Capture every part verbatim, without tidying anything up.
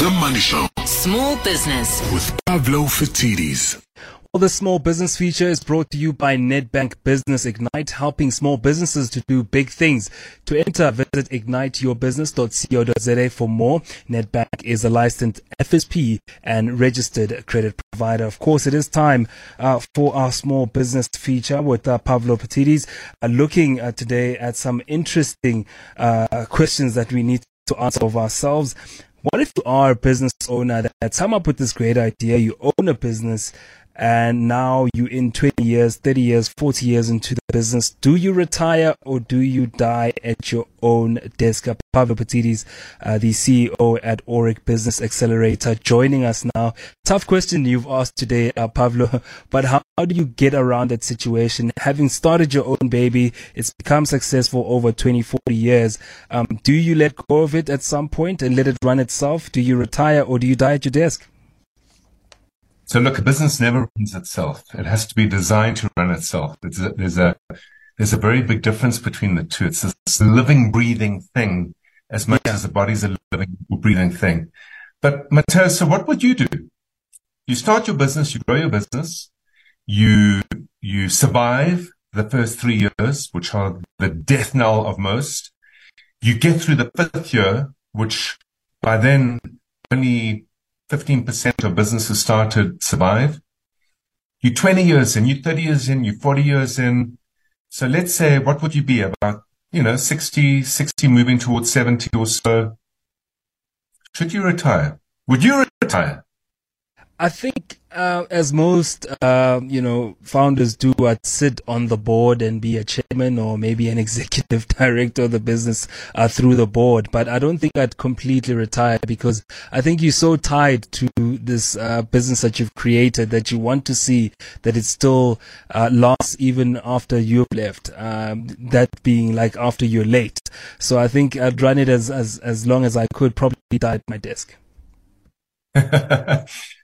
The Money Show. Small business with Pavlo Phitidis. Well, the small business feature is brought to you by Nedbank Business Ignite, helping small businesses to do big things. To enter, visit ignite your business dot co dot z a for more. Nedbank is a licensed F S P and registered credit provider. Of course, it is time uh, for our small business feature with uh, Pavlo Phitidis, uh, looking uh, today at some interesting uh, questions that we need to answer of ourselves. What if you are a business owner that's come up with this great idea? You own a business and now you in twenty years, thirty years, forty years into the business. Do you retire or do you die at your own desk? Pavlo Phitidis, uh, the C E O at Aurik Business Accelerator, joining us now. Tough question you've asked today, uh, Pavlo, but how, how do you get around that situation? Having started your own baby, it's become successful over twenty, forty years. Um, do you let go of it at some point and let it run itself? Do you retire or do you die at your desk? So look, a business never runs itself. It has to be designed to run itself. It's a, there's a there's a very big difference between the two. It's this living, breathing thing as much yeah. as the body's a living, breathing thing. But Matteo, so what would you do? You start your business, you grow your business, you you survive the first three years, which are the death knell of most. You get through the fifth year, which by then only fifteen percent of businesses started survive. You're twenty years in, you're thirty years in, you're forty years in. So let's say, what would you be about, you know, sixty, sixty, moving towards seventy or so? Should you retire? Would you retire? I think, uh, as most, uh, you know, founders do, I'd sit on the board and be a chairman or maybe an executive director of the business uh, through the board. But I don't think I'd completely retire, because I think you're so tied to this uh, business that you've created that you want to see that it still uh, lasts even after you've left, um, that being like after you're late. So I think I'd run it as, as, as long as I could, probably die at my desk.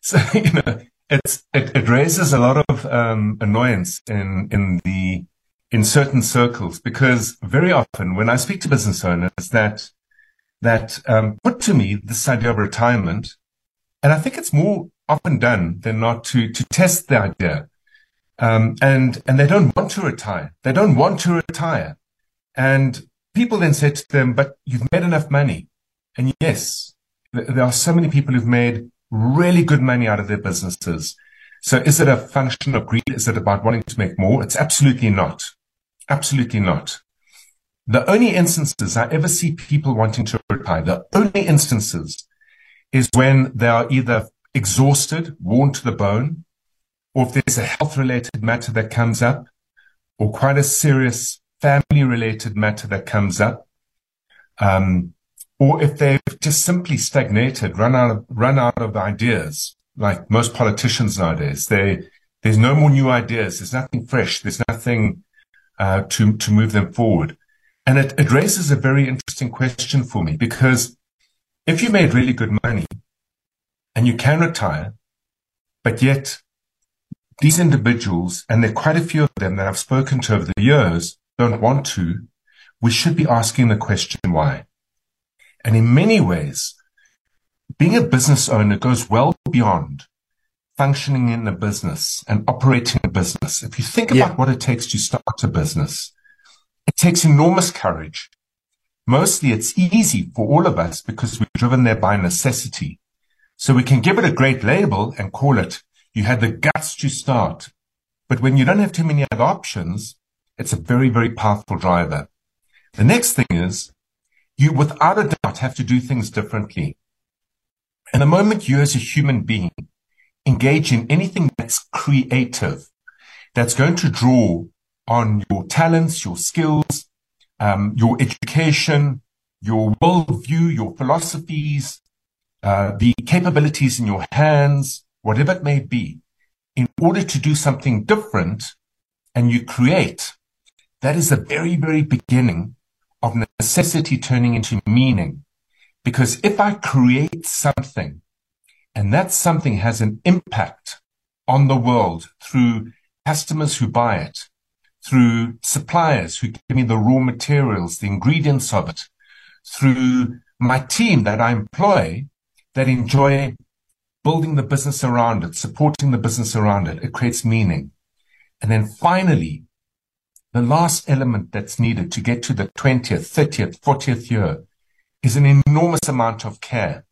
So, you know, it's, it, it raises a lot of um, annoyance in, in the, in certain circles, because very often when I speak to business owners that, that um, put to me this idea of retirement, and I think it's more often done than not to, to test the idea. Um, and, and they don't want to retire. They don't want to retire. And people then say to them, but you've made enough money. And yes, there are so many people who've made really good money out of their businesses. So is it a function of greed? Is it about wanting to make more? It's absolutely not. Absolutely not. The only instances I ever see people wanting to retire, the only instances is when they are either exhausted, worn to the bone, or if there's a health-related matter that comes up, or quite a serious family-related matter that comes up. Um, Or if they've just simply stagnated, run out of, run out of ideas, like most politicians nowadays. They, there's no more new ideas. There's nothing fresh. There's nothing, uh, to, to move them forward. And it, it raises a very interesting question for me, because if you made really good money and you can retire, but yet these individuals, and there are quite a few of them that I've spoken to over the years, don't want to, we should be asking the question why. And in many ways, being a business owner goes well beyond functioning in a business and operating a business. If you think yeah. about what it takes to start a business, it takes enormous courage. Mostly it's easy for all of us because we're driven there by necessity. So we can give it a great label and call it, you had the guts to start. But when you don't have too many other options, it's a very, very powerful driver. The next thing is, you, without a doubt, have to do things differently. And the moment you, as a human being, engage in anything that's creative, that's going to draw on your talents, your skills, um, your education, your worldview, your philosophies, uh, the capabilities in your hands, whatever it may be, in order to do something different, and you create, that is the very, very beginning of necessity turning into meaning. Because if I create something and that something has an impact on the world through customers who buy it, through suppliers who give me the raw materials, the ingredients of it, through my team that I employ, that enjoy building the business around it, supporting the business around it. It creates meaning. And then finally, the last element that's needed to get to the twentieth, thirtieth, fortieth year is an enormous amount of care.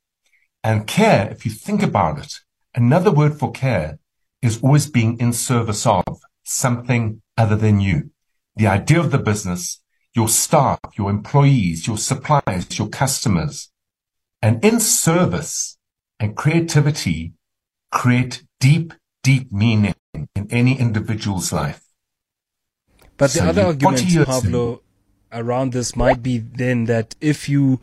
And care, if you think about it, another word for care is always being in service of something other than you. The idea of the business, your staff, your employees, your suppliers, your customers. And in service and creativity create deep, deep meaning in any individual's life. But so the other argument, Pavlo, around this might be then that if you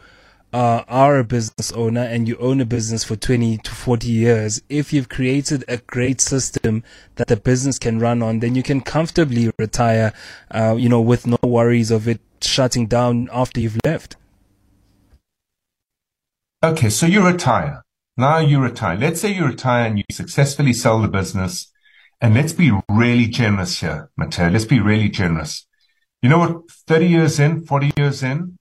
uh, are a business owner and you own a business for twenty to forty years, if you've created a great system that the business can run on, then you can comfortably retire, uh, you know, with no worries of it shutting down after you've left. Okay, so you retire. Now you retire. Let's say you retire and you successfully sell the business. And let's be really generous here, Matteo. Let's be really generous. You know what? thirty years in, forty years in,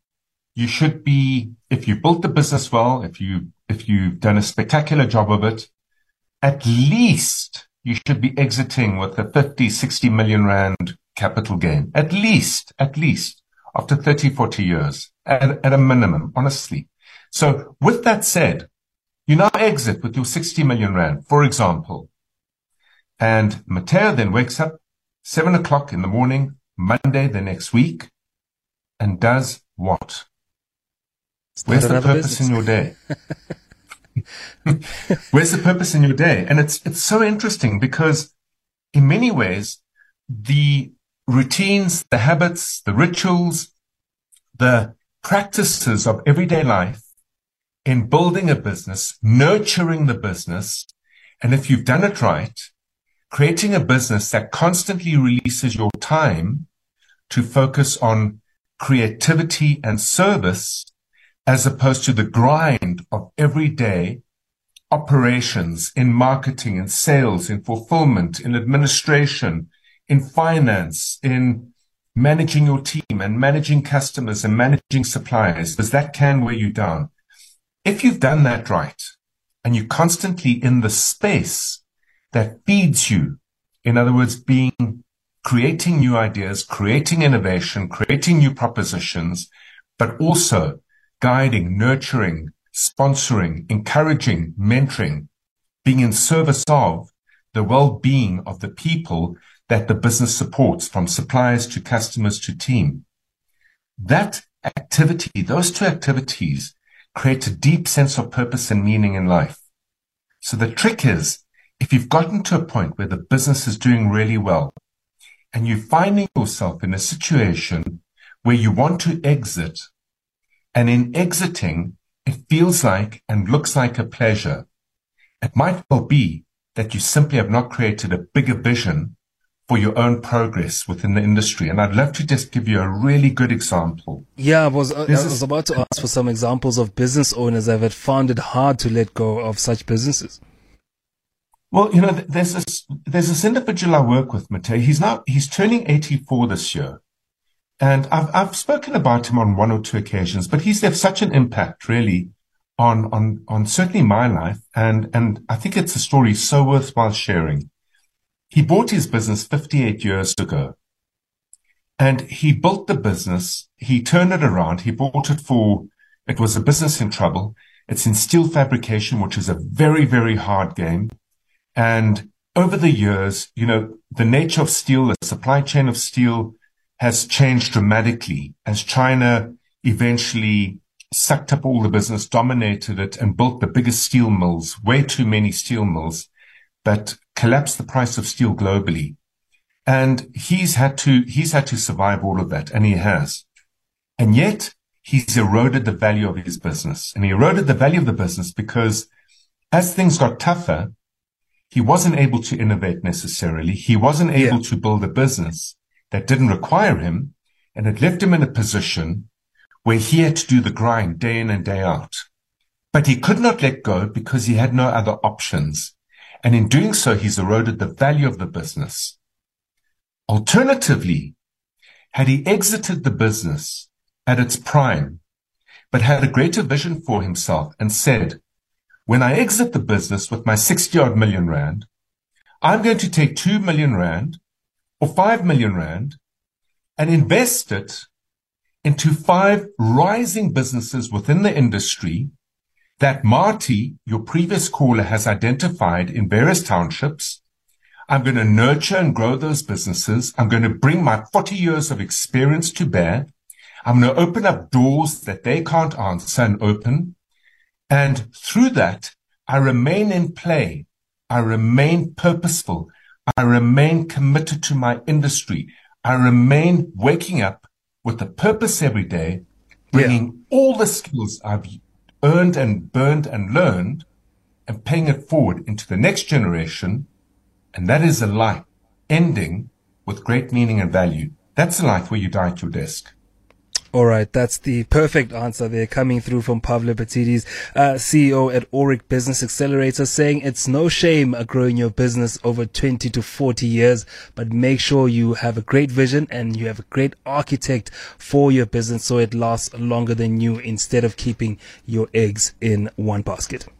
you should be, if you built the business well, if you, if you've done a spectacular job of it, at least you should be exiting with a fifty, sixty million rand capital gain. At least, at least after thirty, forty years at, at a minimum, honestly. So with that said, you now exit with your sixty million rand, for example. And Matteo then wakes up seven o'clock in the morning, Monday the next week, and does what? Where's the purpose business. in your day? Where's the purpose in your day? And it's, it's so interesting because in many ways, the routines, the habits, the rituals, the practices of everyday life in building a business, nurturing the business, and if you've done it right, creating a business that constantly releases your time to focus on creativity and service as opposed to the grind of everyday operations in marketing, in sales, in fulfillment, in administration, in finance, in managing your team and managing customers and managing suppliers, because that can weigh you down. If you've done that right and you're constantly in the space that feeds you, in other words, being, creating new ideas, creating innovation, creating new propositions, but also guiding, nurturing, sponsoring, encouraging, mentoring, being in service of the well-being of the people that the business supports, from suppliers to customers to team. That activity, those two activities create a deep sense of purpose and meaning in life. So the trick is, if you've gotten to a point where the business is doing really well and you're finding yourself in a situation where you want to exit, and in exiting, it feels like and looks like a pleasure, it might well be that you simply have not created a bigger vision for your own progress within the industry. And I'd love to just give you a really good example. Yeah, I was, I, I was about to ask for some examples of business owners that have found it hard to let go of such businesses. Well, you know, there's this, there's this individual I work with, Matteo. He's now, he's turning eighty-four this year. And I've, I've spoken about him on one or two occasions, but he's left such an impact really on, on, on certainly my life. And, and I think it's a story so worthwhile sharing. He bought his business fifty-eight years ago and he built the business. He turned it around. He bought it for, it was a business in trouble. It's in steel fabrication, which is a very, very hard game. And over the years, you know, the nature of steel, the supply chain of steel has changed dramatically as China eventually sucked up all the business, dominated it, and built the biggest steel mills, way too many steel mills, but collapsed the price of steel globally. And he's had to, he's had to survive all of that, and he has. And yet he's eroded the value of his business. And he eroded the value of the business because as things got tougher, he wasn't able to innovate necessarily. He wasn't able yeah. to build a business that didn't require him, and it left him in a position where he had to do the grind day in and day out. But he could not let go because he had no other options. And in doing so, he's eroded the value of the business. Alternatively, had he exited the business at its prime, but had a greater vision for himself and said, when I exit the business with my sixty odd million rand, I'm going to take two million rand or five million rand and invest it into five rising businesses within the industry that Marty, your previous caller, has identified in various townships. I'm going to nurture and grow those businesses. I'm going to bring my forty years of experience to bear. I'm going to open up doors that they can't answer and open. And through that, I remain in play. I remain purposeful. I remain committed to my industry. I remain waking up with a purpose every day, bringing yeah. all the skills I've earned and burned and learned and paying it forward into the next generation. And that is a life ending with great meaning and value. That's a life where you die at your desk. All right, that's the perfect answer there, coming through from Pavlo Phitidis, uh, C E O at Aurik Business Accelerator, saying it's no shame growing your business over twenty to forty years, but make sure you have a great vision and you have a great architect for your business so it lasts longer than you, instead of keeping your eggs in one basket.